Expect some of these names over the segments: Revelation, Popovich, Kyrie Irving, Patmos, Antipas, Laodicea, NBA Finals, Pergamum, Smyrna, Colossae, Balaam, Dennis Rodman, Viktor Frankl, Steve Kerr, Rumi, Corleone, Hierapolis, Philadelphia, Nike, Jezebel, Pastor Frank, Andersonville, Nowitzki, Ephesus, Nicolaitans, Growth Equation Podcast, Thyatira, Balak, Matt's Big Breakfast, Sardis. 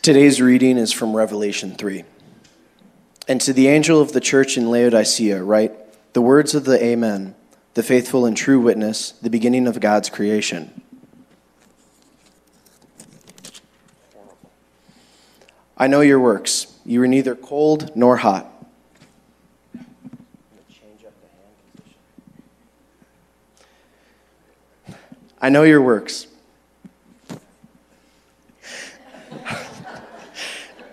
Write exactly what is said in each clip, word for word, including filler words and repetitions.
Today's reading is from Revelation three. And to the angel of the church in Laodicea write, the words of the Amen, the faithful and true witness, the beginning of God's creation. I know your works. You are neither cold nor hot. I know your works.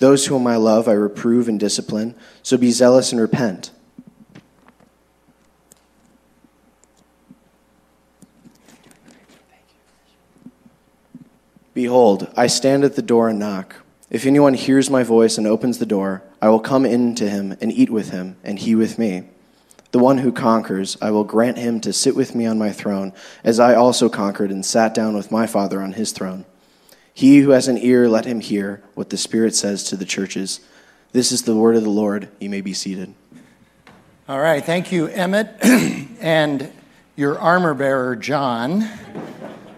Those whom I love I reprove and discipline, so be zealous and repent. Behold, I stand at the door and knock. If anyone hears my voice and opens the door, I will come in to him and eat with him, and he with me. The one who conquers, I will grant him to sit with me on my throne, as I also conquered and sat down with my Father on his throne. He who has an ear, let him hear what the Spirit says to the churches. This is the word of the Lord. You may be seated. All right. Thank you, Emmett, and your armor bearer, John.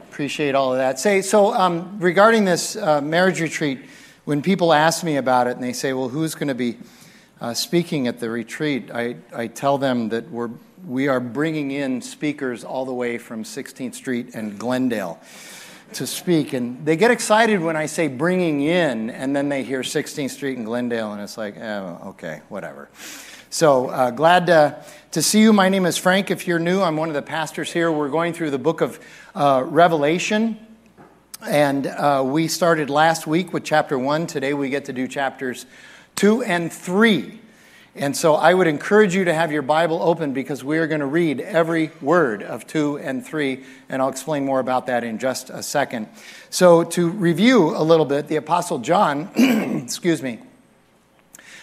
Appreciate all of that. Say, so um, regarding this uh, marriage retreat, when people ask me about it and they say, well, who's going to be uh, speaking at the retreat? I, I tell them that we're, we are bringing in speakers all the way from sixteenth Street and Glendale to speak. And they get excited when I say bringing in, and then they hear sixteenth Street and Glendale, and it's like, oh, okay, whatever. So uh, glad to, to see you. My name is Frank. If you're new, I'm one of the pastors here. We're going through the book of uh, Revelation, and uh, we started last week with chapter one. Today we get to do chapters two and three. And so I would encourage you to have your Bible open, because we are going to read every word of two and three, and I'll explain more about that in just a second. So to review a little bit, the Apostle John, excuse me,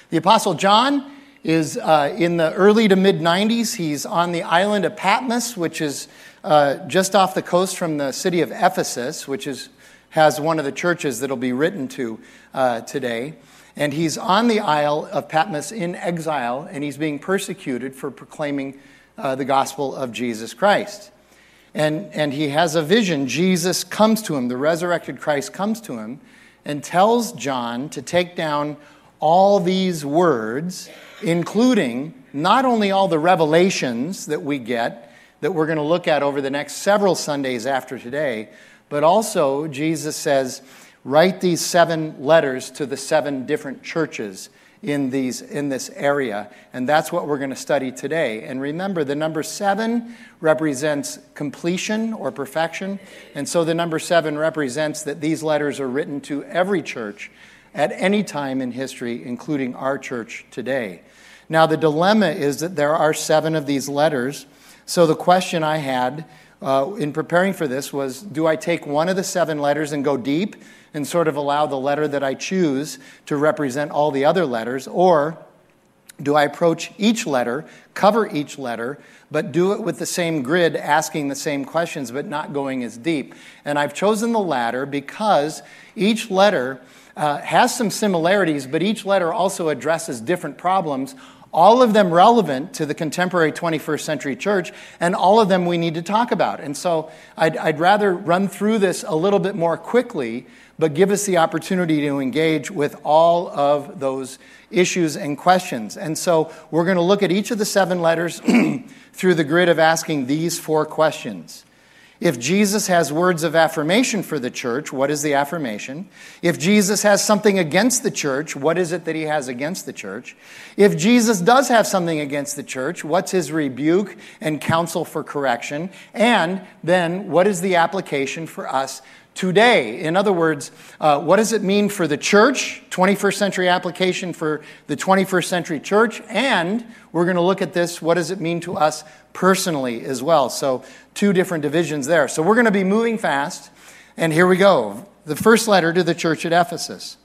the Apostle John is uh, in the early to mid-nineties. He's on the island of Patmos, which is uh, just off the coast from the city of Ephesus, which is has one of the churches that'll be written to uh, today. And he's on the Isle of Patmos in exile, and he's being persecuted for proclaiming uh, the gospel of Jesus Christ. And, and he has a vision. Jesus comes to him, the resurrected Christ comes to him, and tells John to take down all these words, including not only all the revelations that we get, that we're going to look at over the next several Sundays after today, but also Jesus says, write these seven letters to the seven different churches in these in this area. And that's what we're going to study today. And remember, the number seven represents completion or perfection. And so the number seven represents that these letters are written to every church at any time in history, including our church today. Now, the dilemma is that there are seven of these letters. So the question I had uh, in preparing for this was, do I take one of the seven letters and go deep and sort of allow the letter that I choose to represent all the other letters? Or do I approach each letter, cover each letter, but do it with the same grid, asking the same questions, but not going as deep? And I've chosen the latter because each letter Uh, has some similarities, but each letter also addresses different problems, all of them relevant to the contemporary twenty-first century church, and all of them we need to talk about. And so I'd, I'd rather run through this a little bit more quickly, but give us the opportunity to engage with all of those issues and questions. And so we're going to look at each of the seven letters through the grid of asking these four questions. If Jesus has words of affirmation for the church, what is the affirmation? If Jesus has something against the church, what is it that he has against the church? If Jesus does have something against the church, what's his rebuke and counsel for correction? And then what is the application for us today? In other words, uh, what does it mean for the church? twenty-first century application for the twenty-first century church. And we're going to look at this, what does it mean to us personally as well? So two different divisions there. So we're going to be moving fast, and here we go. the first letter to the church at Ephesus.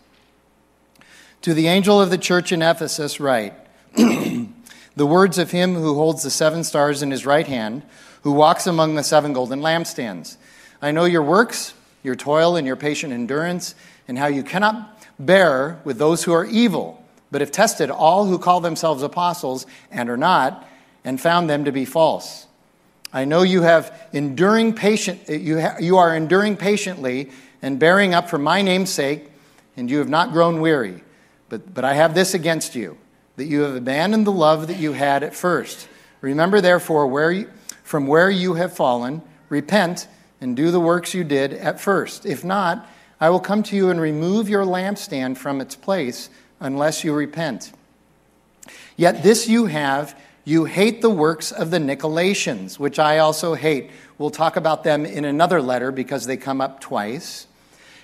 To the angel of the church in Ephesus write, the words of him who holds the seven stars in his right hand, who walks among the seven golden lampstands. I know your works, your toil and your patient endurance, and how you cannot bear with those who are evil, but have tested all who call themselves apostles and are not, and found them to be false. I know you have enduring patient, you, ha- you are enduring patiently and bearing up for my name's sake, and you have not grown weary. But, but I have this against you, that you have abandoned the love that you had at first. Remember, therefore, where you, from where you have fallen, repent and do the works you did at first. If not, I will come to you and remove your lampstand from its place unless you repent. Yet this you have, you hate the works of the Nicolaitans, which I also hate. We'll talk about them in another letter because they come up twice.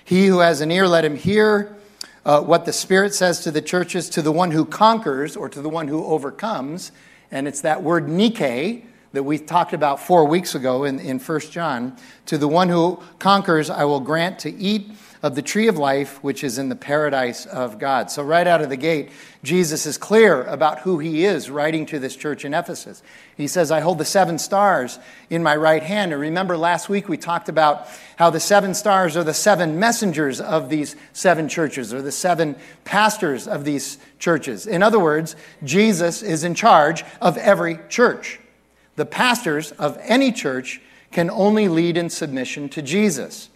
He who has an ear, let him hear uh, what the Spirit says to the churches, to the one who conquers or to the one who overcomes. And it's that word Nike that we talked about four weeks ago in, in First John. To the one who conquers, I will grant to eat of the tree of life, which is in the paradise of God. So right out of the gate, Jesus is clear about who he is writing to this church in Ephesus. He says, I hold the seven stars in my right hand. And remember last week we talked about how the seven stars are the seven messengers of these seven churches, or the seven pastors of these churches. In other words, Jesus is in charge of every church. The pastors of any church can only lead in submission to Jesus.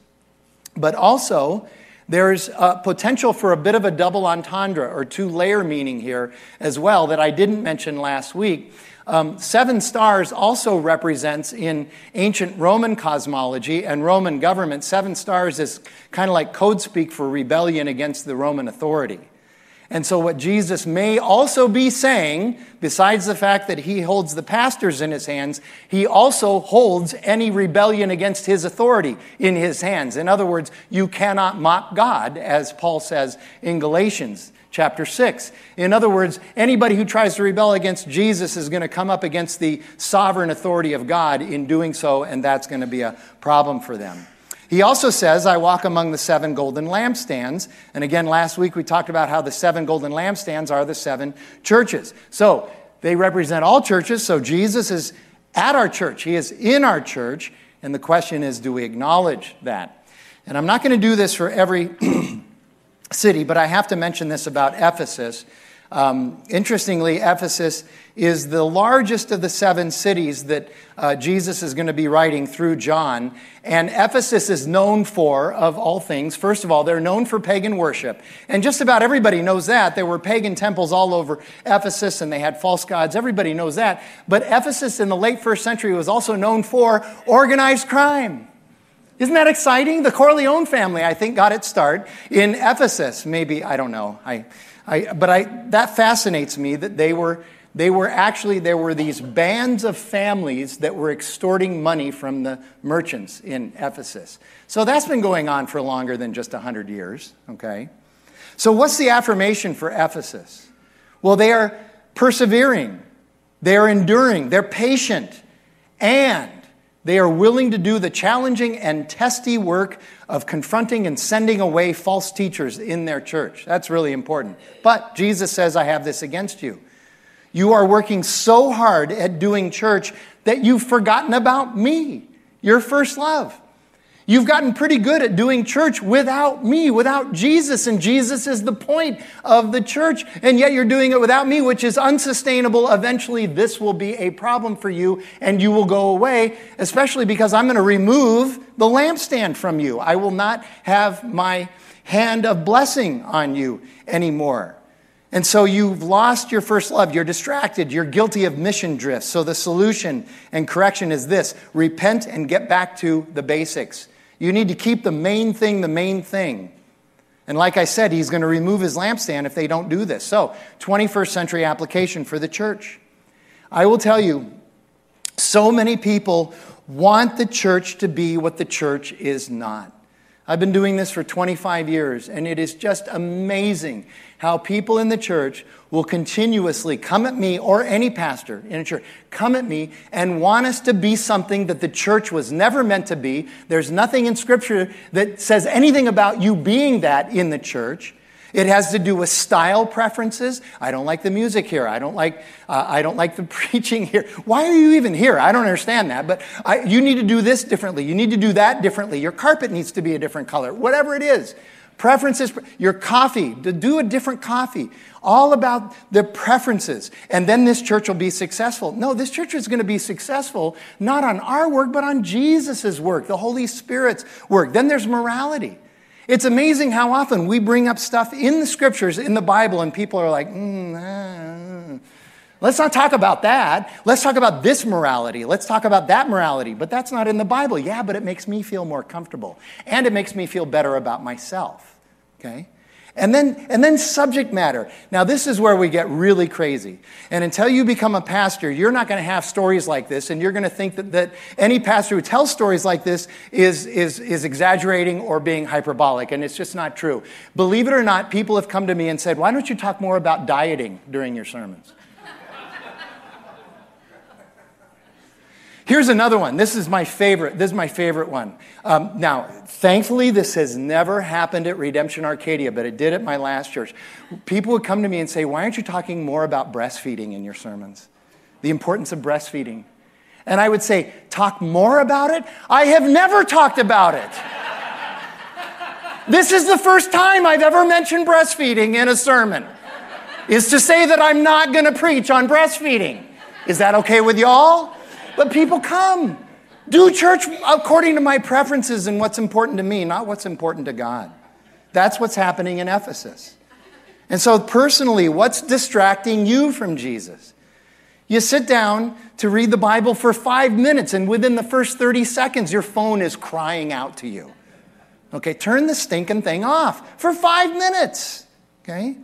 But also, there's a potential for a bit of a double entendre or two-layer meaning here as well that I didn't mention last week. Um, seven stars also represents in ancient Roman cosmology and Roman government, seven stars is kind of like code speak for rebellion against the Roman authority. And so what Jesus may also be saying, besides the fact that he holds the pastors in his hands, he also holds any rebellion against his authority in his hands. In other words, you cannot mock God, as Paul says in Galatians chapter six. In other words, anybody who tries to rebel against Jesus is going to come up against the sovereign authority of God in doing so, and that's going to be a problem for them. He also says, I walk among the seven golden lampstands. And again, last week we talked about how the seven golden lampstands are the seven churches. So they represent all churches. So Jesus is at our church. He is in our church. And the question is, do we acknowledge that? And I'm not going to do this for every city, but I have to mention this about Ephesus. Um, interestingly, Ephesus is the largest of the seven cities that uh, Jesus is going to be writing through John. And Ephesus is known for, of all things, first of all, they're known for pagan worship. And just about everybody knows that. There were pagan temples all over Ephesus, and they had false gods. Everybody knows that. But Ephesus in the late first century was also known for organized crime. Isn't that exciting? The Corleone family, I think, got its start in Ephesus. Maybe, I don't know. I... I, but I, that fascinates me that they were they were actually, there were these bands of families that were extorting money from the merchants in Ephesus. So that's been going on for longer than just one hundred years, okay? So what's the affirmation for Ephesus? Well, they are persevering, they are enduring, they're patient, and they are willing to do the challenging and testy work of confronting and sending away false teachers in their church. That's really important. But Jesus says, I have this against you. You are working so hard at doing church that you've forgotten about me, your first love. You've gotten pretty good at doing church without me, without Jesus, and Jesus is the point of the church, and yet you're doing it without me, which is unsustainable. Eventually, this will be a problem for you, and you will go away, especially because I'm going to remove the lampstand from you. I will not have my hand of blessing on you anymore. And so you've lost your first love. You're distracted. You're guilty of mission drift. So the solution and correction is this: repent and get back to the basics. You need to keep the main thing the main thing. And like I said, he's going to remove his lampstand if they don't do this. So, twenty-first century application for the church. I will tell you, so many people want the church to be what the church is not. I've been doing this for twenty-five years, and it is just amazing how people in the church will continuously come at me, or any pastor in a church, come at me and want us to be something that the church was never meant to be. There's nothing in Scripture that says anything about you being that in the church. It has to do with style preferences. I don't like the music here. I don't like uh, I don't like the preaching here. Why are you even here? I don't understand that. But I, you need to do this differently. You need to do that differently. Your carpet needs to be a different color. Whatever it is. Preferences. Your coffee. To do a different coffee. All about the preferences. And then this church will be successful. No, this church is going to be successful not on our work, but on Jesus' work. The Holy Spirit's work. Then there's morality. It's amazing how often we bring up stuff in the Scriptures, in the Bible, and people are like, mm, ah, ah. Let's not talk about that. Let's talk about this morality. Let's talk about that morality. But that's not in the Bible. Yeah, but it makes me feel more comfortable. And it makes me feel better about myself. Okay? And then, and then subject matter. Now, this is where we get really crazy. And until you become a pastor, you're not going to have stories like this, and you're going to think that, that any pastor who tells stories like this is, is, is exaggerating or being hyperbolic, and it's just not true. Believe it or not, people have come to me and said, why don't you talk more about dieting during your sermons? Here's another one. This is my favorite. This is my favorite one. Um, now, thankfully, this has never happened at Redemption Arcadia, but it did at my last church. People would come to me and say, why aren't you talking more about breastfeeding in your sermons? The importance of breastfeeding. And I would say, talk more about it? I have never talked about it. This is the first time I've ever mentioned breastfeeding in a sermon, is to say that I'm not going to preach on breastfeeding. Is that okay with y'all? But people come. Do church according to my preferences and what's important to me, not what's important to God. That's what's happening in Ephesus. And so personally, what's distracting you from Jesus? You sit down to read the Bible for five minutes, and within the first thirty seconds, your phone is crying out to you. Okay, turn the stinking thing off for five minutes. Okay?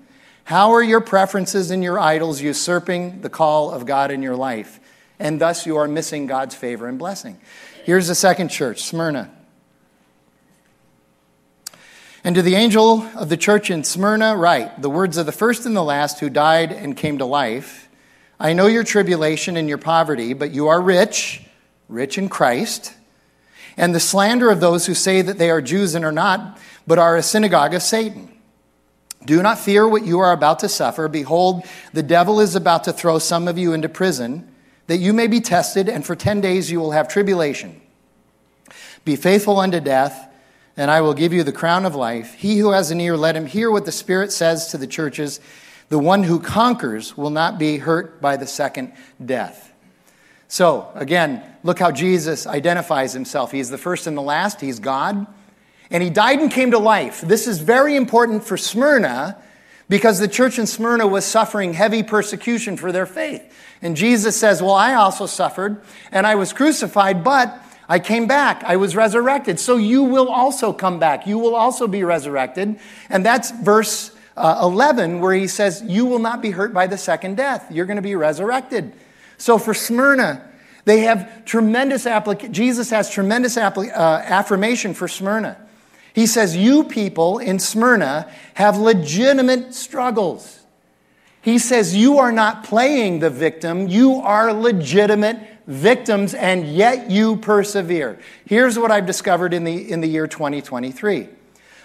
How are your preferences and your idols usurping the call of God in your life? And thus you are missing God's favor and blessing. Here's the second church, Smyrna. And to the angel of the church in Smyrna write, the words of the first and the last who died and came to life. I know your tribulation and your poverty, but you are rich, rich in Christ. And the slander of those who say that they are Jews and are not, but are a synagogue of Satan. Do not fear what you are about to suffer. Behold, the devil is about to throw some of you into prison, that you may be tested, and for ten days you will have tribulation. Be faithful unto death, and I will give you the crown of life. He who has an ear, let him hear what the Spirit says to the churches. The one who conquers will not be hurt by the second death. So, again, look how Jesus identifies himself. He's the first and the last. He's God. And he died and came to life. This is very important for Smyrna, because the church in Smyrna was suffering heavy persecution for their faith. And Jesus says, well, I also suffered, and I was crucified, but I came back. I was resurrected. So you will also come back. You will also be resurrected. And that's verse uh, eleven, where he says, you will not be hurt by the second death. You're going to be resurrected. So for Smyrna, they have tremendous applica- Jesus has tremendous applica- uh, affirmation for Smyrna. He says, you people in Smyrna have legitimate struggles. He says, you are not playing the victim. You are legitimate victims, and yet you persevere. Here's what I've discovered in the, in the year twenty twenty-three.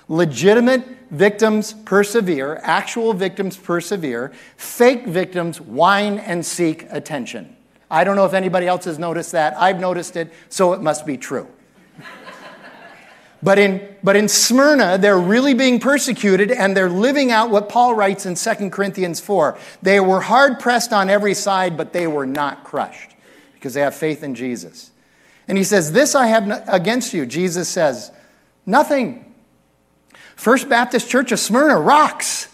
Legitimate victims persevere. Actual victims persevere. Fake victims whine and seek attention. I don't know if anybody else has noticed that. I've noticed it, so it must be true. But in, but in Smyrna, they're really being persecuted, and they're living out what Paul writes in Second Corinthians four. They were hard-pressed on every side, but they were not crushed, because they have faith in Jesus. And he says, this I have against you. Jesus says, nothing. First Baptist Church of Smyrna rocks.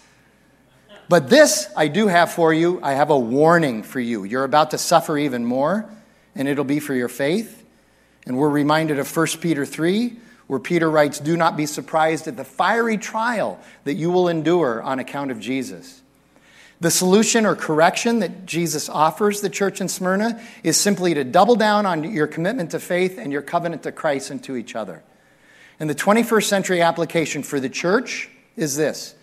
But this I do have for you. I have a warning for you. You're about to suffer even more, and it'll be for your faith. And we're reminded of First Peter three, where Peter writes, do not be surprised at the fiery trial that you will endure on account of Jesus. The solution or correction that Jesus offers the church in Smyrna is simply to double down on your commitment to faith and your covenant to Christ and to each other. And the twenty-first century application for the church is this.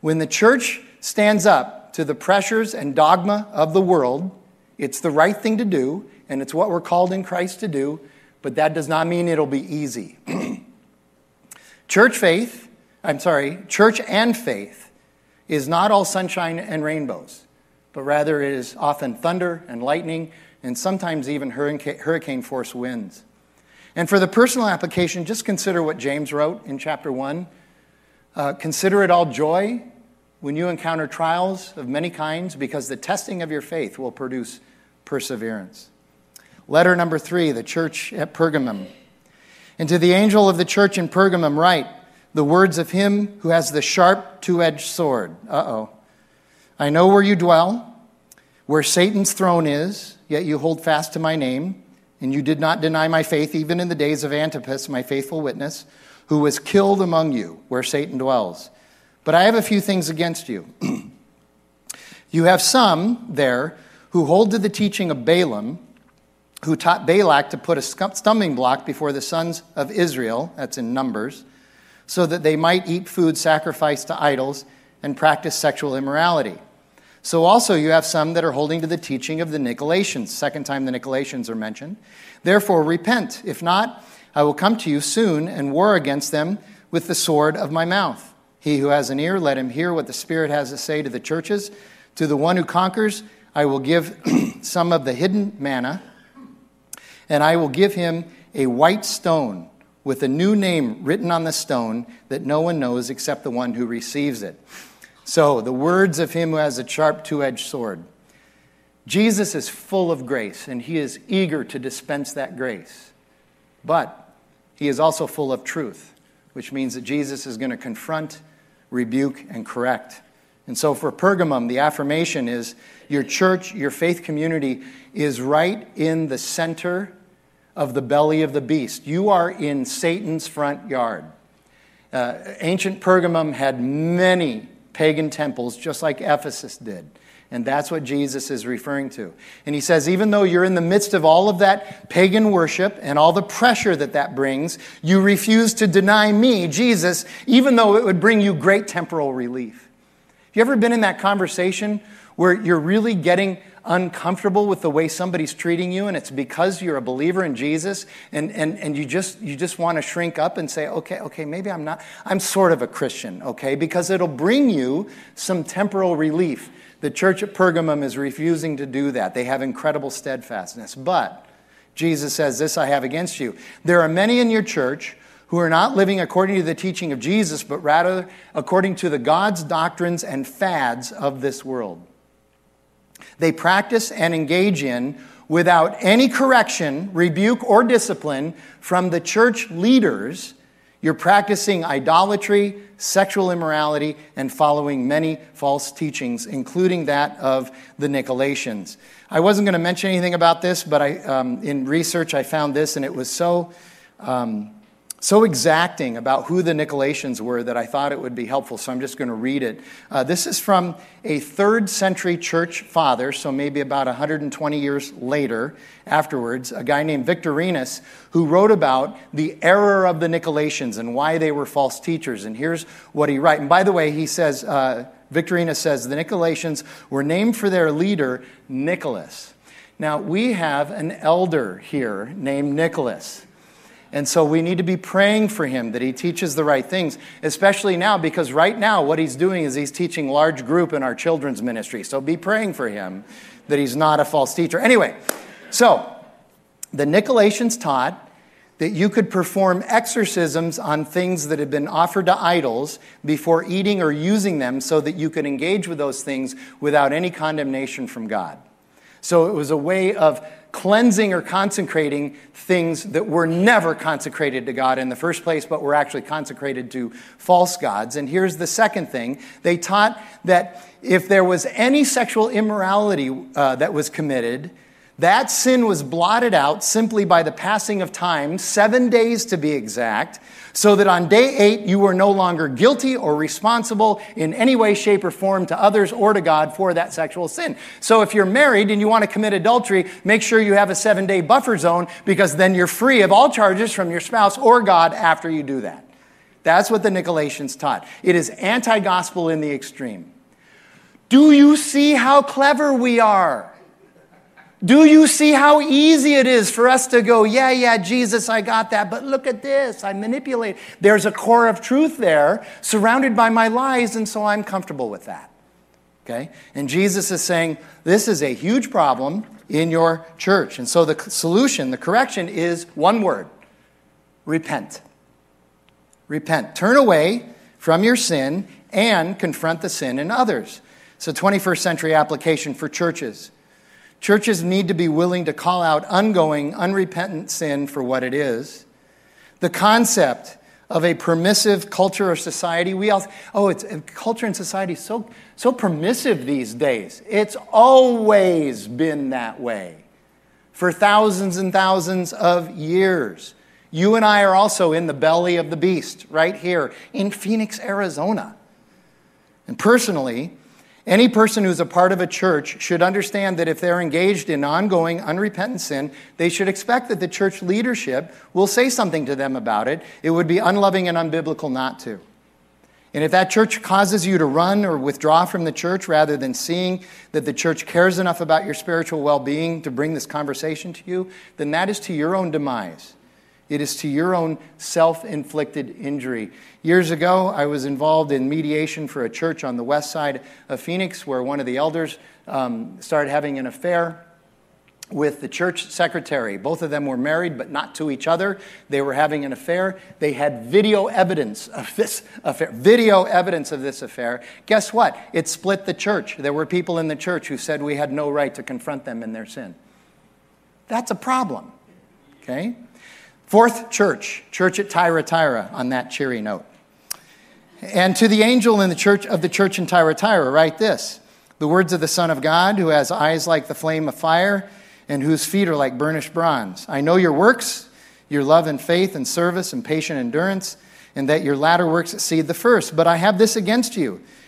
When the church stands up to the pressures and dogma of the world, it's the right thing to do, and it's what we're called in Christ to do, but that does not mean it'll be easy. Church faith, I'm sorry, church and faith is not all sunshine and rainbows, but rather it is often thunder and lightning and sometimes even hurricane force winds. And for the personal application, just consider what James wrote in chapter one. Uh, consider it all joy when you encounter trials of many kinds, because the testing of your faith will produce perseverance. Letter number three, the church at Pergamum. And to the angel of the church in Pergamum write the words of him who has the sharp two-edged sword. Uh-oh. I know where you dwell, where Satan's throne is, yet you hold fast to my name, and you did not deny my faith even in the days of Antipas, my faithful witness, who was killed among you, where Satan dwells. But I have a few things against you. You have some there who hold to the teaching of Balaam, who taught Balak to put a stumbling block before the sons of Israel, that's in Numbers, so that they might eat food sacrificed to idols and practice sexual immorality. So also you have some that are holding to the teaching of the Nicolaitans. Second time the Nicolaitans are mentioned. Therefore repent. If not, I will come to you soon and war against them with the sword of my mouth. He who has an ear, let him hear what the Spirit has to say to the churches. To the one who conquers, I will give some of the hidden manna, and I will give him a white stone with a new name written on the stone that no one knows except the one who receives it. So the words of him who has a sharp two-edged sword. Jesus is full of grace, and he is eager to dispense that grace. But he is also full of truth, which means that Jesus is going to confront, rebuke, and correct. And so for Pergamum, the affirmation is your church, your faith community is right in the center of the belly of the beast. You are in Satan's front yard. Uh, ancient Pergamum had many pagan temples, just like Ephesus did. And that's what Jesus is referring to. And he says, even though you're in the midst of all of that pagan worship and all the pressure that that brings, you refuse to deny me, Jesus, even though it would bring you great temporal relief. Have you ever been in that conversation where you're really getting uncomfortable with the way somebody's treating you, and it's because you're a believer in Jesus, and, and, and you just you just want to shrink up and say, okay, okay, maybe I'm not, I'm sort of a Christian, okay? Because it'll bring you some temporal relief. The church at Pergamum is refusing to do that. They have incredible steadfastness. But Jesus says, this I have against you. There are many in your church who are not living according to the teaching of Jesus, but rather according to the gods, doctrines, and fads of this world. They practice and engage in, without any correction, rebuke, or discipline from the church leaders, you're practicing idolatry, sexual immorality, and following many false teachings, including that of the Nicolaitans. I wasn't going to mention anything about this, but I, um, in research I found this, and it was so, um, so exacting about who the Nicolaitans were that I thought it would be helpful, so I'm just going to read it. Uh, this is from a third century church father, so maybe about one hundred twenty years later afterwards, a guy named Victorinus, who wrote about the error of the Nicolaitans and why they were false teachers. And here's what he writes. And by the way, he says, uh, Victorinus says, the Nicolaitans were named for their leader, Nicholas. Now, we have an elder here named Nicholas. And so we need to be praying for him that he teaches the right things, especially now, because right now what he's doing is he's teaching large group in our children's ministry. So be praying for him that he's not a false teacher. Anyway, so the Nicolaitans taught that you could perform exorcisms on things that had been offered to idols before eating or using them so that you could engage with those things without any condemnation from God. So it was a way of cleansing or consecrating things that were never consecrated to God in the first place, but were actually consecrated to false gods. And here's the second thing. They taught that if there was any sexual immorality uh, that was committed, That sin was blotted out simply by the passing of time, seven days to be exact, so that on day eight you were no longer guilty or responsible in any way, shape, or form to others or to God for that sexual sin. So if you're married and you want to commit adultery, make sure you have a seven-day buffer zone, because then you're free of all charges from your spouse or God after you do that. That's what the Nicolaitans taught. It is anti-gospel in the extreme. Do you see how clever we are? Do you see how easy it is for us to go, yeah, yeah, Jesus, I got that, but look at this, I manipulate. There's a core of truth there, surrounded by my lies, and so I'm comfortable with that, okay? And Jesus is saying, this is a huge problem in your church. And so the solution, the correction is one word: repent. Repent. Turn away from your sin and confront the sin in others. So twenty-first century application for churches. Churches need to be willing to call out ongoing, unrepentant sin for what it is. The concept of a permissive culture or society. We all, oh, it's culture and society is so, so permissive these days. It's always been that way for thousands and thousands of years. You and I are also in the belly of the beast right here in Phoenix, Arizona. And personally, any person who's a part of a church should understand that if they're engaged in ongoing, unrepentant sin, they should expect that the church leadership will say something to them about it. It would be unloving and unbiblical not to. And if that church causes you to run or withdraw from the church rather than seeing that the church cares enough about your spiritual well-being to bring this conversation to you, then that is to your own demise. It is to your own self-inflicted injury. Years ago, I was involved in mediation for a church on the west side of Phoenix where one of the elders um, started having an affair with the church secretary. Both of them were married, but not to each other. They were having an affair. They had video evidence of this affair. Video evidence of this affair. Guess what? It split the church. There were people in the church who said we had no right to confront them in their sin. That's a problem. Okay? Fourth church, church at Thyatira, on that cheery note. And to the angel in the church of the church in Thyatira, write this: the words of the Son of God, who has eyes like the flame of fire, and whose feet are like burnished bronze. I know your works, your love and faith and service and patient endurance, and that your latter works exceed the first. But I have this against you,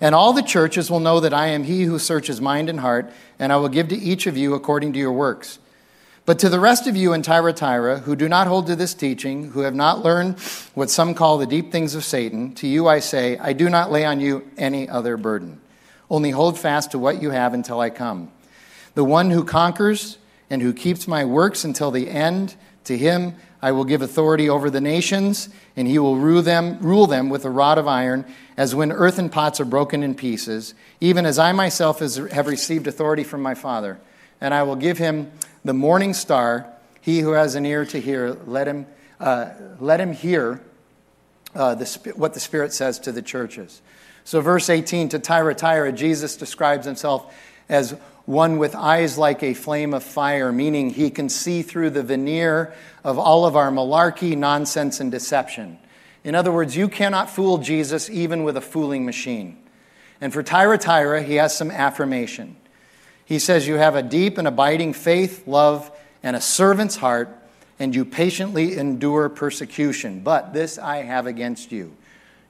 And all the churches will know that I am he who searches mind and heart, and I will give to each of you according to your works. But to the rest of you in Thyatira, who do not hold to this teaching, who have not learned what some call the deep things of Satan, to you I say, I do not lay on you any other burden. Only hold fast to what you have until I come. The one who conquers and who keeps my works until the end, to him I will give authority over the nations, and he will rule them, rule them with a rod of iron, as when earthen pots are broken in pieces, even as I myself have received authority from my Father. And I will give him the morning star. He who has an ear to hear, let him uh, let him hear uh, the, what the Spirit says to the churches. So verse eighteen, to Thyatira, Jesus describes himself as one with eyes like a flame of fire, meaning he can see through the veneer of all of our malarkey, nonsense, and deception. In other words, you cannot fool Jesus even with a fooling machine. And for Thyatira, he has some affirmation. He says, you have a deep and abiding faith, love, and a servant's heart, and you patiently endure persecution. But this I have against you.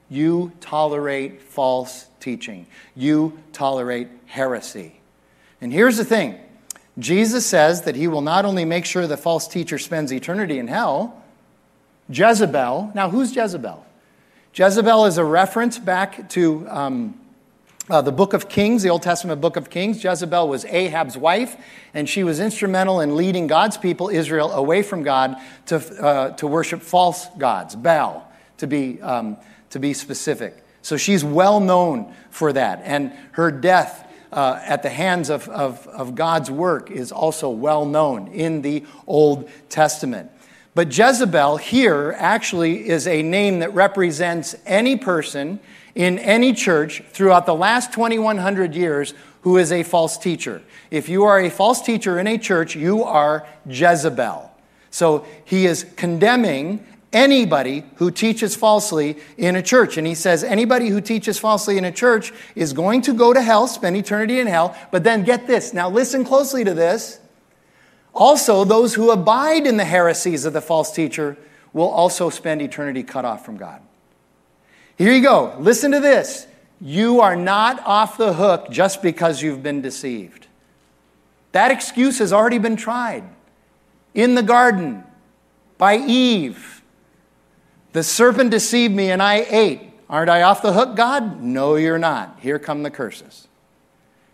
You tolerate false teaching. You tolerate heresy. And here's the thing. Jesus says that he will not only make sure the false teacher spends eternity in hell, Jezebel. Now, who's Jezebel? Jezebel is a reference back to um, uh, the book of Kings, the Old Testament book of Kings. Jezebel was Ahab's wife, and she was instrumental in leading God's people, Israel, away from God to uh, to worship false gods, Baal, to be um, to be specific. So she's well known for that, and her death uh, at the hands of, of, of God's work is also well known in the Old Testament. But Jezebel here actually is a name that represents any person in any church throughout the last twenty-one hundred years who is a false teacher. If you are a false teacher in a church, you are Jezebel. So he is condemning anybody who teaches falsely in a church. And he says anybody who teaches falsely in a church is going to go to hell, spend eternity in hell. But then get this. Now listen closely to this. Also, those who abide in the heresies of the false teacher will also spend eternity cut off from God. Here you go. Listen to this. You are not off the hook just because you've been deceived. That excuse has already been tried. In the garden, by Eve, the serpent deceived me and I ate. Aren't I off the hook, God? No, you're not. Here come the curses.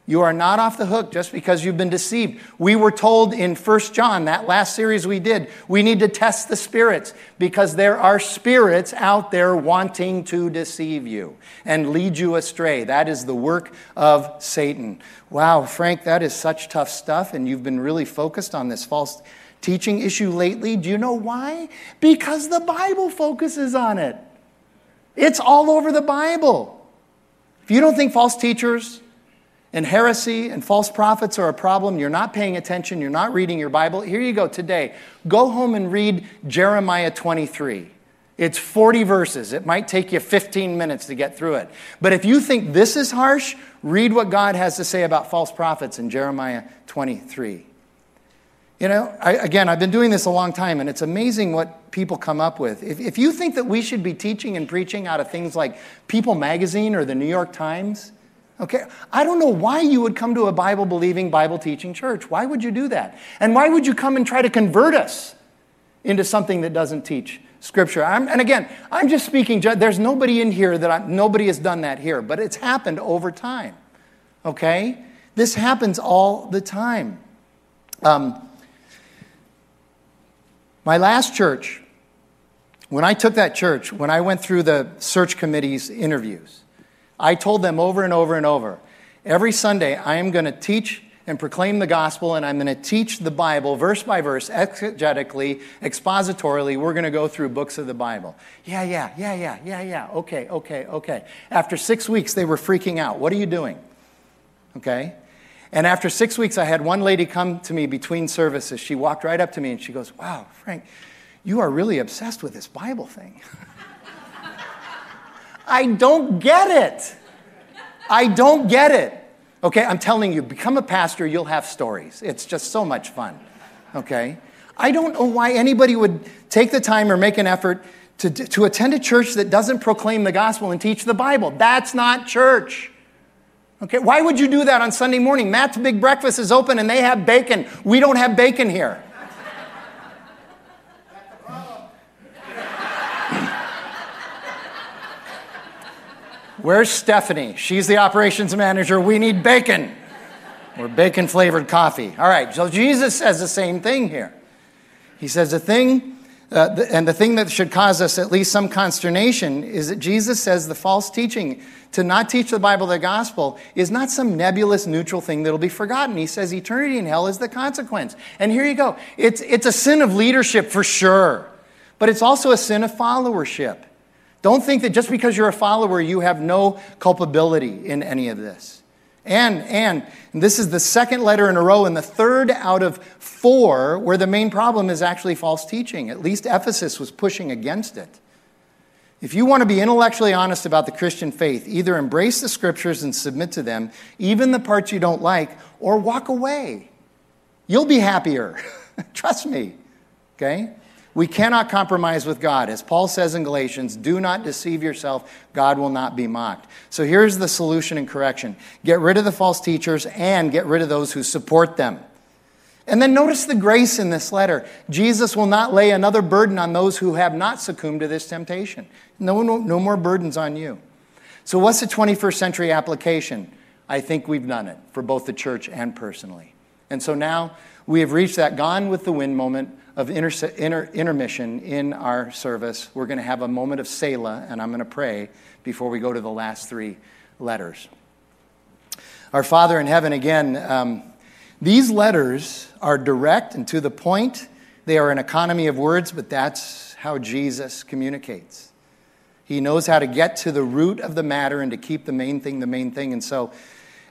You are not off the hook just because you've been deceived. We were told in First John, that last series we did, we need to test the spirits because there are spirits out there wanting to deceive you and lead you astray. That is the work of Satan. Wow, Frank, that is such tough stuff, and you've been really focused on this false teaching issue lately. Do you know why? Because the Bible focuses on it. It's all over the Bible. If you don't think false teachers and heresy and false prophets are a problem, you're not paying attention, you're not reading your Bible, here you go today. Go home and read Jeremiah twenty-three. It's forty verses. It might take you fifteen minutes to get through it. But if you think this is harsh, read what God has to say about false prophets in Jeremiah twenty-three. You know, I, again, I've been doing this a long time, and it's amazing what people come up with. If, if you think that we should be teaching and preaching out of things like People Magazine or the New York Times, okay, I don't know why you would come to a Bible-believing, Bible-teaching church. Why would you do that? And why would you come and try to convert us into something that doesn't teach Scripture? I'm, and again, I'm just speaking, there's nobody in here that, I, nobody has done that here, but it's happened over time, okay? This happens all the time. Um, my last church, when I took that church, when I went through the search committee's interviews, I told them over and over and over, every Sunday I am going to teach and proclaim the gospel, and I'm going to teach the Bible verse by verse, exegetically, expositorily. We're going to go through books of the Bible. Yeah, yeah, yeah, yeah, yeah, yeah. Okay, okay, okay. After six weeks, they were freaking out. What are you doing? Okay. And after six weeks, I had one lady come to me between services. She walked right up to me and she goes, wow, Frank, you are really obsessed with this Bible thing. I don't get it. I don't get it. Okay, I'm telling you, become a pastor, you'll have stories. It's just so much fun, okay? I don't know why anybody would take the time or make an effort to, to attend a church that doesn't proclaim the gospel and teach the Bible. That's not church. Okay, why would you do that on Sunday morning? Matt's Big Breakfast is open and they have bacon. We don't have bacon here. Where's Stephanie? She's the operations manager. We need bacon. Or bacon-flavored coffee. All right, so Jesus says the same thing here. He says the thing, uh, the, and the thing that should cause us at least some consternation is that Jesus says the false teaching, to not teach the Bible, the gospel, is not some nebulous, neutral thing that'll be forgotten. He says eternity in hell is the consequence. And here you go. It's, it's a sin of leadership for sure, but it's also a sin of followership. Don't think that just because you're a follower, you have no culpability in any of this. And, and, and this is the second letter in a row and the third out of four where the main problem is actually false teaching. At least Ephesus was pushing against it. If you want to be intellectually honest about the Christian faith, either embrace the Scriptures and submit to them, even the parts you don't like, or walk away. You'll be happier. Trust me. Okay? We cannot compromise with God. As Paul says in Galatians, do not deceive yourself. God will not be mocked. So here's the solution and correction. Get rid of the false teachers and get rid of those who support them. And then notice the grace in this letter. Jesus will not lay another burden on those who have not succumbed to this temptation. No, no, no more burdens on you. So what's the twenty-first century application? I think we've done it for both the church and personally. And so now we have reached that gone with the wind moment of inter- inter- intermission in our service. We're going to have a moment of Selah, and I'm going to pray before we go to the last three letters. Our Father in heaven, again, um, these letters are direct and to the point. They are an economy of words, but that's how Jesus communicates. He knows how to get to the root of the matter and to keep the main thing the main thing. And so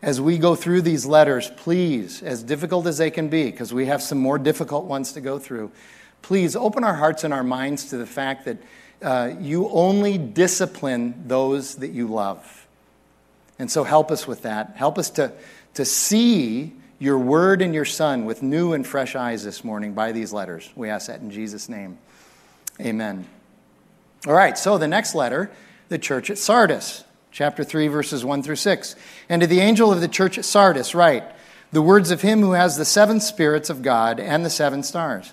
as we go through these letters, please, as difficult as they can be, because we have some more difficult ones to go through, please open our hearts and our minds to the fact that uh, you only discipline those that you love. And so help us with that. Help us to, to see your word and your son with new and fresh eyes this morning by these letters. We ask that in Jesus' name. Amen. All right, so the next letter, the church at Sardis, chapter three, verses one through six. And to the angel of the church at Sardis write, the words of him who has the seven spirits of God and the seven stars.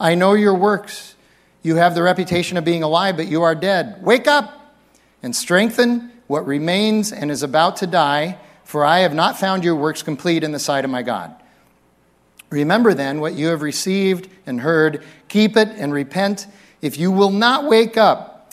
I know your works. You have the reputation of being alive, but you are dead. Wake up and strengthen what remains and is about to die, for I have not found your works complete in the sight of my God. Remember then what you have received and heard. Keep it and repent. If you will not wake up,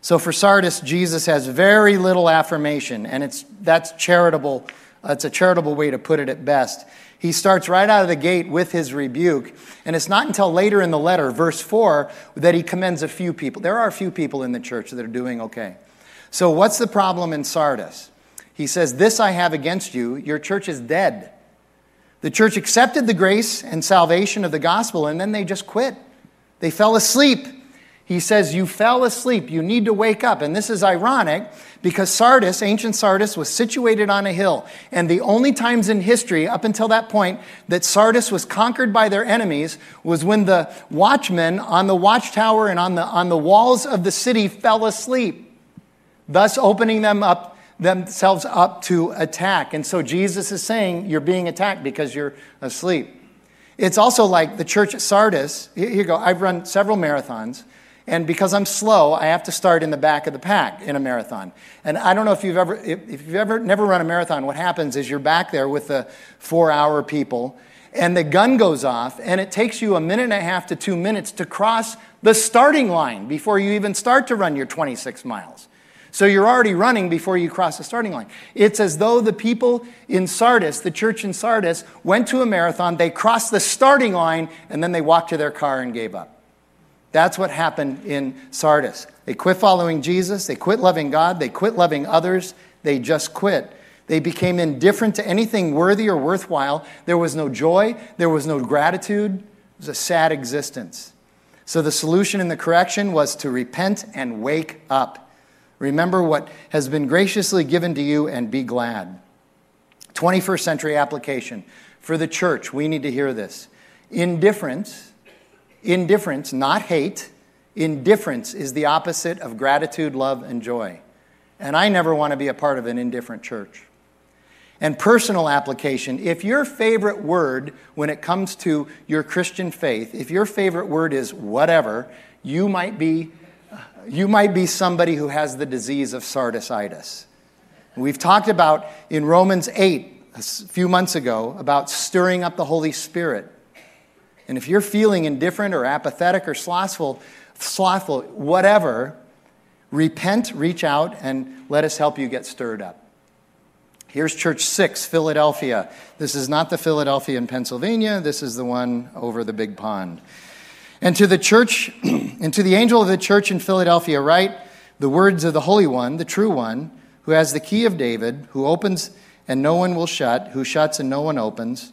So for Sardis, Jesus has very little affirmation, and it's that's charitable. It's a charitable way to put it at best. He starts right out of the gate with his rebuke, and it's not until later in the letter, verse four, that he commends a few people. There are a few people in the church that are doing okay. So what's the problem in Sardis? He says, this I have against you, your church is dead. The church accepted the grace and salvation of the gospel, and then they just quit. They fell asleep. He says, you fell asleep, you need to wake up. And this is ironic because Sardis, ancient Sardis, was situated on a hill. And the only times in history up until that point that Sardis was conquered by their enemies was when the watchmen on the watchtower and on the, on the walls of the city fell asleep, thus opening them up, themselves up to attack. And so Jesus is saying, you're being attacked because you're asleep. It's also like the church at Sardis. Here you go, I've run several marathons. And because I'm slow, I have to start in the back of the pack in a marathon. And I don't know if you've ever, if you've ever never run a marathon, what happens is you're back there with the four-hour people, and the gun goes off, and it takes you a minute and a half to two minutes to cross the starting line before you even start to run your twenty-six miles. So you're already running before you cross the starting line. It's as though the people in Sardis, the church in Sardis, went to a marathon, they crossed the starting line, and then they walked to their car and gave up. That's what happened in Sardis. They quit following Jesus. They quit loving God. They quit loving others. They just quit. They became indifferent to anything worthy or worthwhile. There was no joy. There was no gratitude. It was a sad existence. So the solution and the correction was to repent and wake up. Remember what has been graciously given to you and be glad. twenty-first century application. For the church, we need to hear this. Indifference... Indifference, not hate. Indifference is the opposite of gratitude, love, and joy. And I never want to be a part of an indifferent church. And personal application, if your favorite word when it comes to your Christian faith, if your favorite word is whatever, you might be, you might be somebody who has the disease of Sardisitis. We've talked about in Romans eight a few months ago about stirring up the Holy Spirit. And if you're feeling indifferent or apathetic or slothful, slothful, whatever, repent, reach out, and let us help you get stirred up. Here's Church six, Philadelphia. This is not the Philadelphia in Pennsylvania. This is the one over the big pond. And to the church, and to the angel of the church in Philadelphia, write the words of the Holy One, the true One, who has the key of David, who opens and no one will shut, who shuts and no one opens.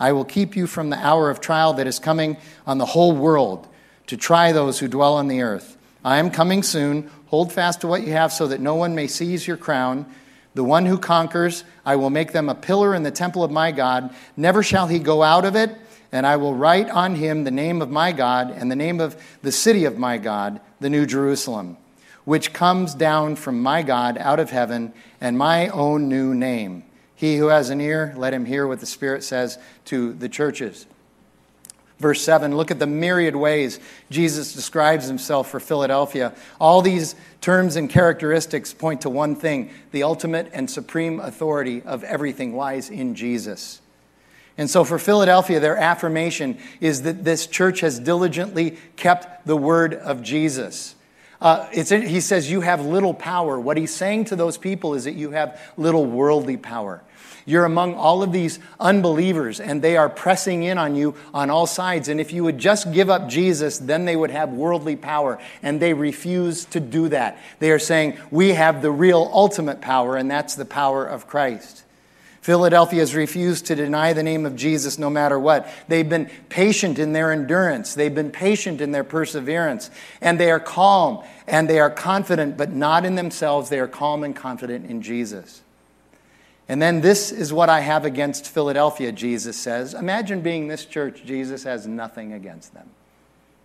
I will keep you from the hour of trial that is coming on the whole world to try those who dwell on the earth. I am coming soon. Hold fast to what you have so that no one may seize your crown. The one who conquers, I will make them a pillar in the temple of my God. Never shall he go out of it. And I will write on him the name of my God and the name of the city of my God, the New Jerusalem, which comes down from my God out of heaven, and my own new name. He who has an ear, let him hear what the Spirit says to the churches. Verse seven, look at the myriad ways Jesus describes himself for Philadelphia. All these terms and characteristics point to one thing: the ultimate and supreme authority of everything lies in Jesus. And so for Philadelphia, their affirmation is that this church has diligently kept the word of Jesus. Uh, it's, he says, you have little power. What he's saying to those people is that you have little worldly power. You're among all of these unbelievers, and they are pressing in on you on all sides. And if you would just give up Jesus, then they would have worldly power. And they refuse to do that. They are saying, we have the real ultimate power, and that's the power of Christ. Philadelphia has refused to deny the name of Jesus no matter what. They've been patient in their endurance. They've been patient in their perseverance. And they are calm, and they are confident, but not in themselves. They are calm and confident in Jesus. And then this is what I have against Philadelphia, Jesus says. Imagine being this church. Jesus has nothing against them.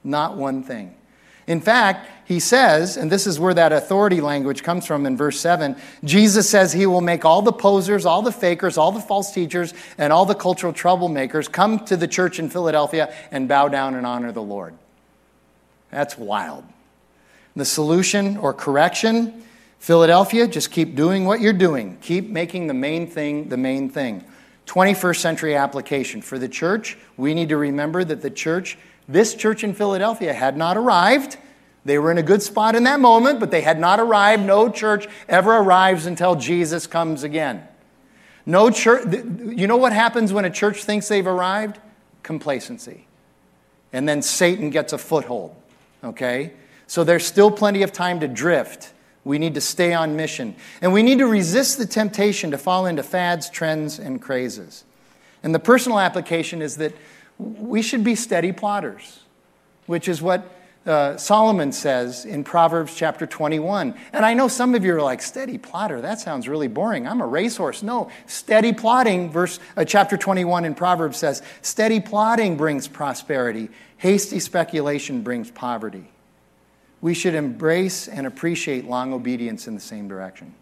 Not one thing. In fact, he says, and this is where that authority language comes from in verse seven, Jesus says he will make all the posers, all the fakers, all the false teachers, and all the cultural troublemakers come to the church in Philadelphia and bow down and honor the Lord. That's wild. The solution or correction? Philadelphia, just keep doing what you're doing. Keep making the main thing the main thing. twenty-first century application. For the church, we need to remember that the church, this church in Philadelphia had not arrived. They were in a good spot in that moment, but they had not arrived. No church ever arrives until Jesus comes again. No church. You know what happens when a church thinks they've arrived? Complacency. And then Satan gets a foothold. Okay? So there's still plenty of time to drift. We need to stay on mission. And we need to resist the temptation to fall into fads, trends, and crazes. And the personal application is that we should be steady plotters, which is what uh, Solomon says in Proverbs chapter twenty-one. And I know some of you are like, steady plotter, that sounds really boring. I'm a racehorse. No, steady plotting, verse uh, chapter twenty-one in Proverbs says, steady plotting brings prosperity. Hasty speculation brings poverty. We should embrace and appreciate long obedience in the same direction.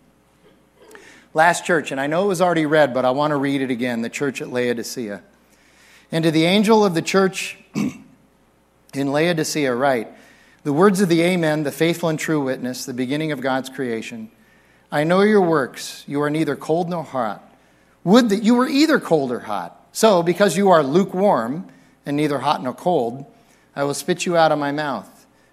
Last church, and I know it was already read, but I want to read it again, the church at Laodicea. And to the angel of the church in Laodicea write, the words of the Amen, the faithful and true witness, the beginning of God's creation. I know your works. You are neither cold nor hot. Would that you were either cold or hot. So, because you are lukewarm and neither hot nor cold, I will spit you out of my mouth.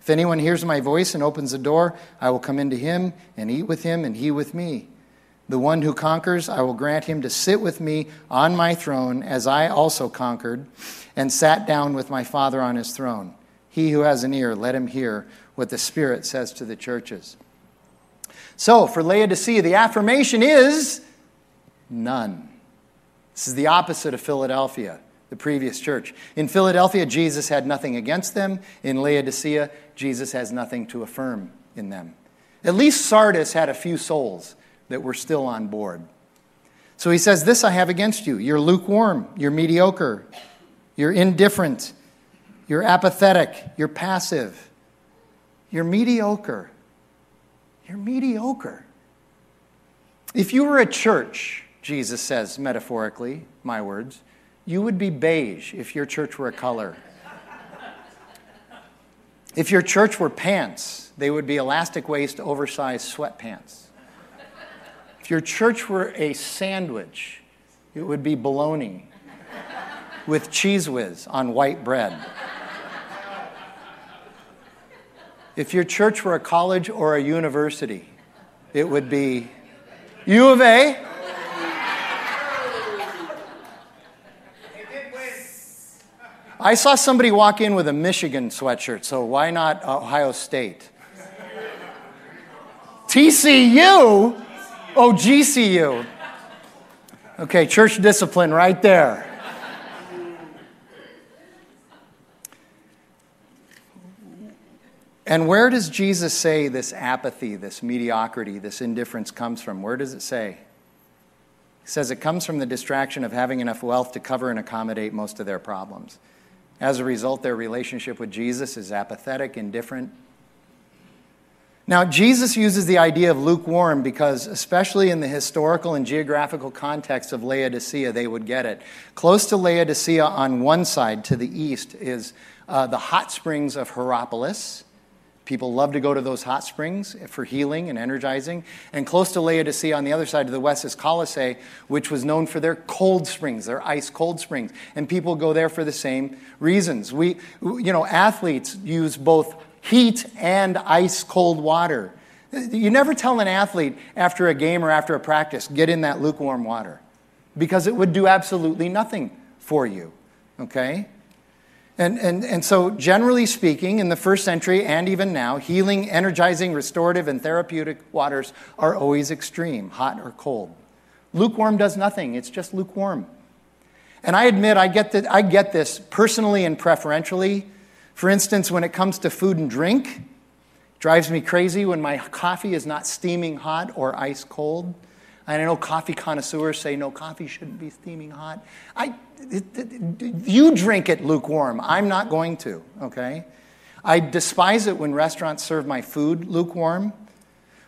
If anyone hears my voice and opens the door, I will come into him and eat with him and he with me. The one who conquers, I will grant him to sit with me on my throne as I also conquered and sat down with my Father on his throne. He who has an ear, let him hear what the Spirit says to the churches. So for Laodicea, the affirmation is none. This is the opposite of Philadelphia, the previous church. In Philadelphia, Jesus had nothing against them. In Laodicea, Jesus has nothing to affirm in them. At least Sardis had a few souls that were still on board. So he says, this I have against you. You're lukewarm. You're mediocre. You're indifferent. You're apathetic. You're passive. You're mediocre. You're mediocre. If you were a church, Jesus says metaphorically, my words, you would be beige if your church were a color. If your church were pants, they would be elastic waist, oversized sweatpants. If If your church were a sandwich, it would be bologna with cheese whiz on white bread. If your church were a college or a university, it would be U of A. I saw somebody walk in with a Michigan sweatshirt, so why not Ohio State? T C U? Oh, G C U. Okay, church discipline right there. And where does Jesus say this apathy, this mediocrity, this indifference comes from? Where does it say? He says it comes from the distraction of having enough wealth to cover and accommodate most of their problems. As a result, their relationship with Jesus is apathetic, indifferent. Now, Jesus uses the idea of lukewarm because, especially in the historical and geographical context of Laodicea, they would get it. Close to Laodicea on one side, to the east, is uh, the hot springs of Hierapolis. People love to go to those hot springs for healing and energizing. And close to Laodicea on the other side of the west is Colossae, which was known for their cold springs, their ice-cold springs. And people go there for the same reasons. We, you know, athletes use both heat and ice-cold water. You never tell an athlete after a game or after a practice, get in that lukewarm water, because it would do absolutely nothing for you, okay? And, and, and so generally speaking, in the first century and even now, healing, energizing, restorative, and therapeutic waters are always extreme, hot or cold. Lukewarm does nothing. It's just lukewarm. And I admit I get that, I get this personally and preferentially. For instance, when it comes to food and drink, it drives me crazy when my coffee is not steaming hot or ice cold. And I know coffee connoisseurs say, no, coffee shouldn't be steaming hot. I, it, it, you drink it lukewarm. I'm not going to, okay? I despise it when restaurants serve my food lukewarm.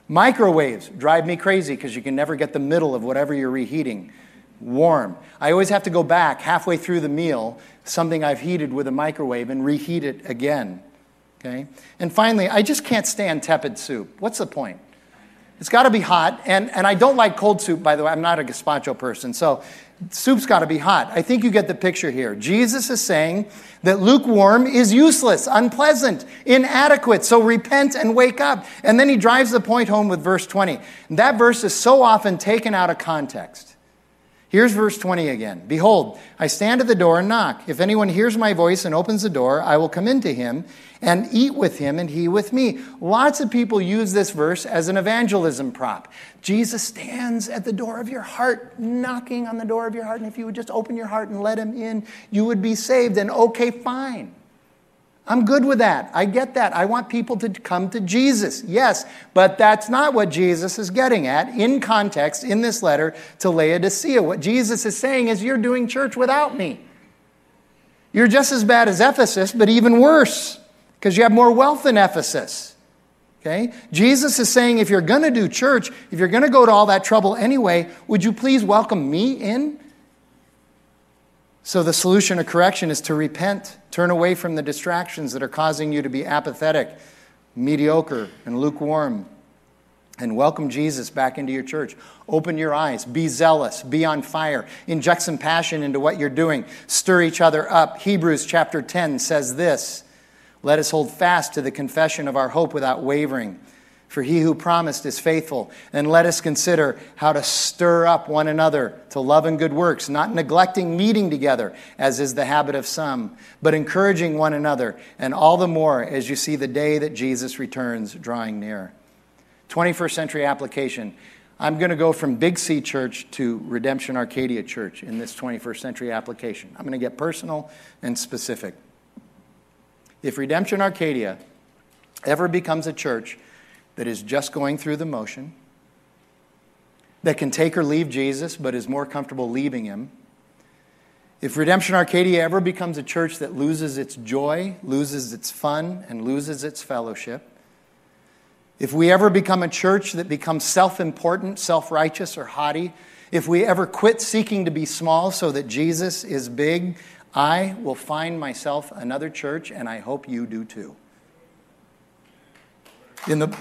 Microwaves drive me crazy because you can never get the middle of whatever you're reheating warm. I always have to go back halfway through the meal, something I've heated with a microwave, and reheat it again, okay? And finally, I just can't stand tepid soup. What's the point? It's got to be hot, and, and I don't like cold soup, by the way. I'm not a gazpacho person, so soup's got to be hot. I think you get the picture here. Jesus is saying that lukewarm is useless, unpleasant, inadequate, so repent and wake up. And then he drives the point home with verse twenty. And that verse is so often taken out of context. Here's verse twenty again. Behold, I stand at the door and knock. If anyone hears my voice and opens the door, I will come into him and eat with him and he with me. Lots of people use this verse as an evangelism prop. Jesus stands at the door of your heart, knocking on the door of your heart. And if you would just open your heart and let him in, you would be saved. And okay, fine. I'm good with that. I get that. I want people to come to Jesus. Yes, but that's not what Jesus is getting at in context in this letter to Laodicea. What Jesus is saying is you're doing church without me. You're just as bad as Ephesus, but even worse because you have more wealth than Ephesus. Okay? Jesus is saying if you're going to do church, if you're going to go to all that trouble anyway, would you please welcome me in? So the solution of correction is to repent. Turn away from the distractions that are causing you to be apathetic, mediocre, and lukewarm. And welcome Jesus back into your church. Open your eyes. Be zealous. Be on fire. Inject some passion into what you're doing. Stir each other up. Hebrews chapter ten says this, "Let us hold fast to the confession of our hope without wavering. For he who promised is faithful. And let us consider how to stir up one another to love and good works, not neglecting meeting together, as is the habit of some, but encouraging one another, and all the more as you see the day that Jesus returns drawing near." twenty-first century application. I'm going to go from Big C Church to Redemption Arcadia Church in this twenty-first century application. I'm going to get personal and specific. If Redemption Arcadia ever becomes a church that is just going through the motion, that can take or leave Jesus but is more comfortable leaving him, if Redemption Arcadia ever becomes a church that loses its joy, loses its fun, and loses its fellowship, if we ever become a church that becomes self-important, self-righteous, or haughty, if we ever quit seeking to be small so that Jesus is big, I will find myself another church, and I hope you do too. In the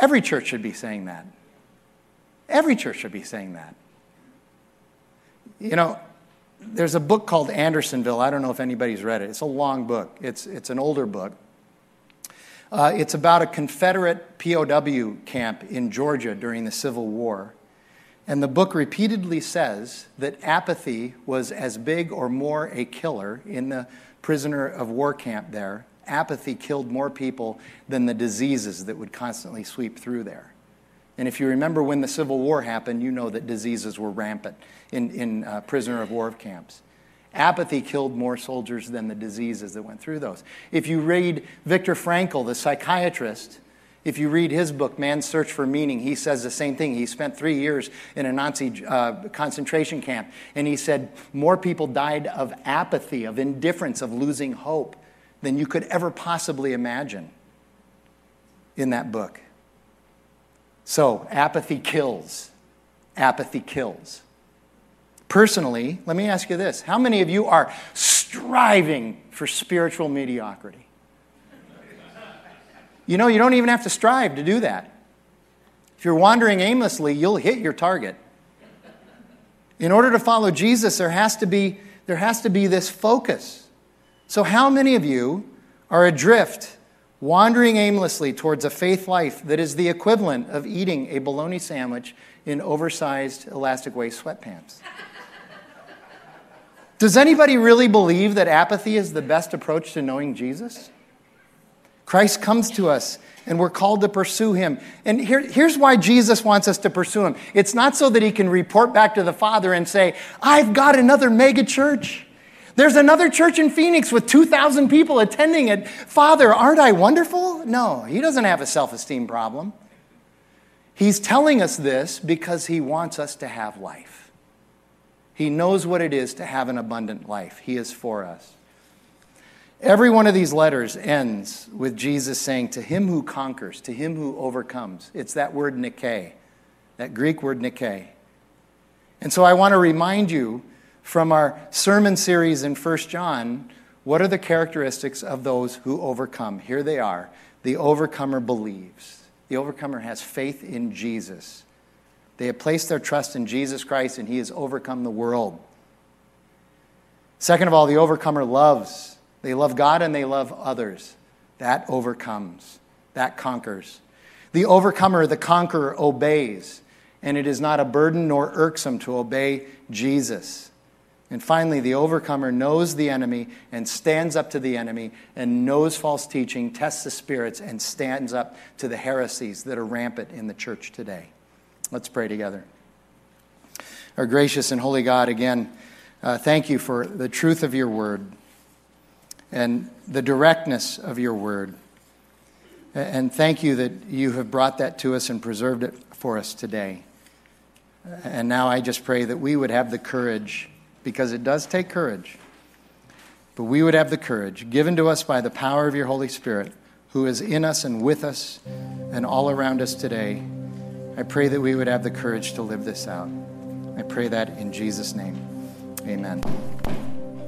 Every church should be saying that. Every church should be saying that. You know, there's a book called Andersonville. I don't know if anybody's read it. It's a long book. It's, it's an older book. Uh, it's about a Confederate P O W camp in Georgia during the Civil War. And the book repeatedly says that apathy was as big or more a killer in the prisoner of war camp there. Apathy killed more people than the diseases that would constantly sweep through there. And if you remember when the Civil War happened, you know that diseases were rampant in, in uh, prisoner of war camps. Apathy killed more soldiers than the diseases that went through those. If you read Viktor Frankl, the psychiatrist, if you read his book, Man's Search for Meaning, he says the same thing. He spent three years in a Nazi uh, concentration camp, and he said more people died of apathy, of indifference, of losing hope than you could ever possibly imagine in that book. So, apathy kills. Apathy kills. Personally, let me ask you this. How many of you are striving for spiritual mediocrity? You know, you don't even have to strive to do that. If you're wandering aimlessly, you'll hit your target. In order to follow Jesus, there has to be, there has to be this focus. So how many of you are adrift, wandering aimlessly towards a faith life that is the equivalent of eating a bologna sandwich in oversized elastic waist sweatpants? Does anybody really believe that apathy is the best approach to knowing Jesus? Christ comes to us, and we're called to pursue him. And here, here's why Jesus wants us to pursue him. It's not so that he can report back to the Father and say, I've got another mega church. There's another church in Phoenix with two thousand people attending it. Father, aren't I wonderful? No, he doesn't have a self-esteem problem. He's telling us this because he wants us to have life. He knows what it is to have an abundant life. He is for us. Every one of these letters ends with Jesus saying, to him who conquers, to him who overcomes. It's that word Nikai, that Greek word Nikai. And so I want to remind you from our sermon series in First John, what are the characteristics of those who overcome? Here they are. The overcomer believes. The overcomer has faith in Jesus. They have placed their trust in Jesus Christ, and he has overcome the world. Second of all, the overcomer loves. They love God and they love others. That overcomes. That conquers. The overcomer, the conqueror, obeys. And it is not a burden nor irksome to obey Jesus. And finally, the overcomer knows the enemy and stands up to the enemy and knows false teaching, tests the spirits, and stands up to the heresies that are rampant in the church today. Let's pray together. Our gracious and holy God, again, uh, thank you for the truth of your word and the directness of your word. And thank you that you have brought that to us and preserved it for us today. And now I just pray that we would have the courage, because it does take courage, but we would have the courage given to us by the power of your Holy Spirit, who is in us and with us and all around us today. I pray that we would have the courage to live this out. I pray that in Jesus' name. Amen.